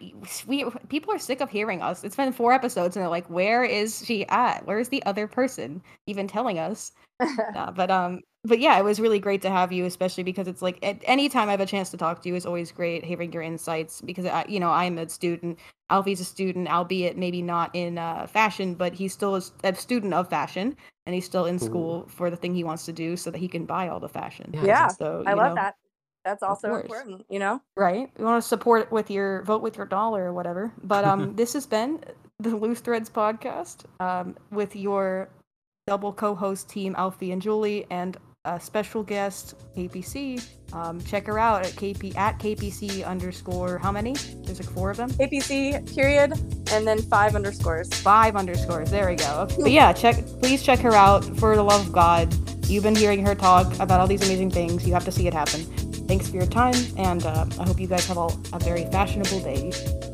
we people are sick of hearing us. It's been four episodes, and they're like, "Where is she at? Where is the other person even telling us?" uh, but um, but yeah, it was really great to have you, especially because it's like at any time I have a chance to talk to you is always great hearing your insights because I, you know, I'm a student. Alfie's a student, albeit maybe not in uh, fashion, but he's still a, a student of fashion, and he's still in Ooh. School for the thing he wants to do, so that he can buy all the fashion. Yeah, yeah. So, I love know, that. That's also important, you know? Right. You want to support with your vote with your dollar or whatever. But um, this has been the Loose Threads podcast um, with your double co-host team, Alfie and Julie, and a special guest, K P C. Um, check her out at K P at K P C underscore how many? There's like four of them. K P C period and then five underscores. Five underscores. There we go. Okay. But yeah, check. Please check her out for the love of God. You've been hearing her talk about all these amazing things. You have to see it happen. Thanks for your time, and uh, I hope you guys have all a very fashionable day.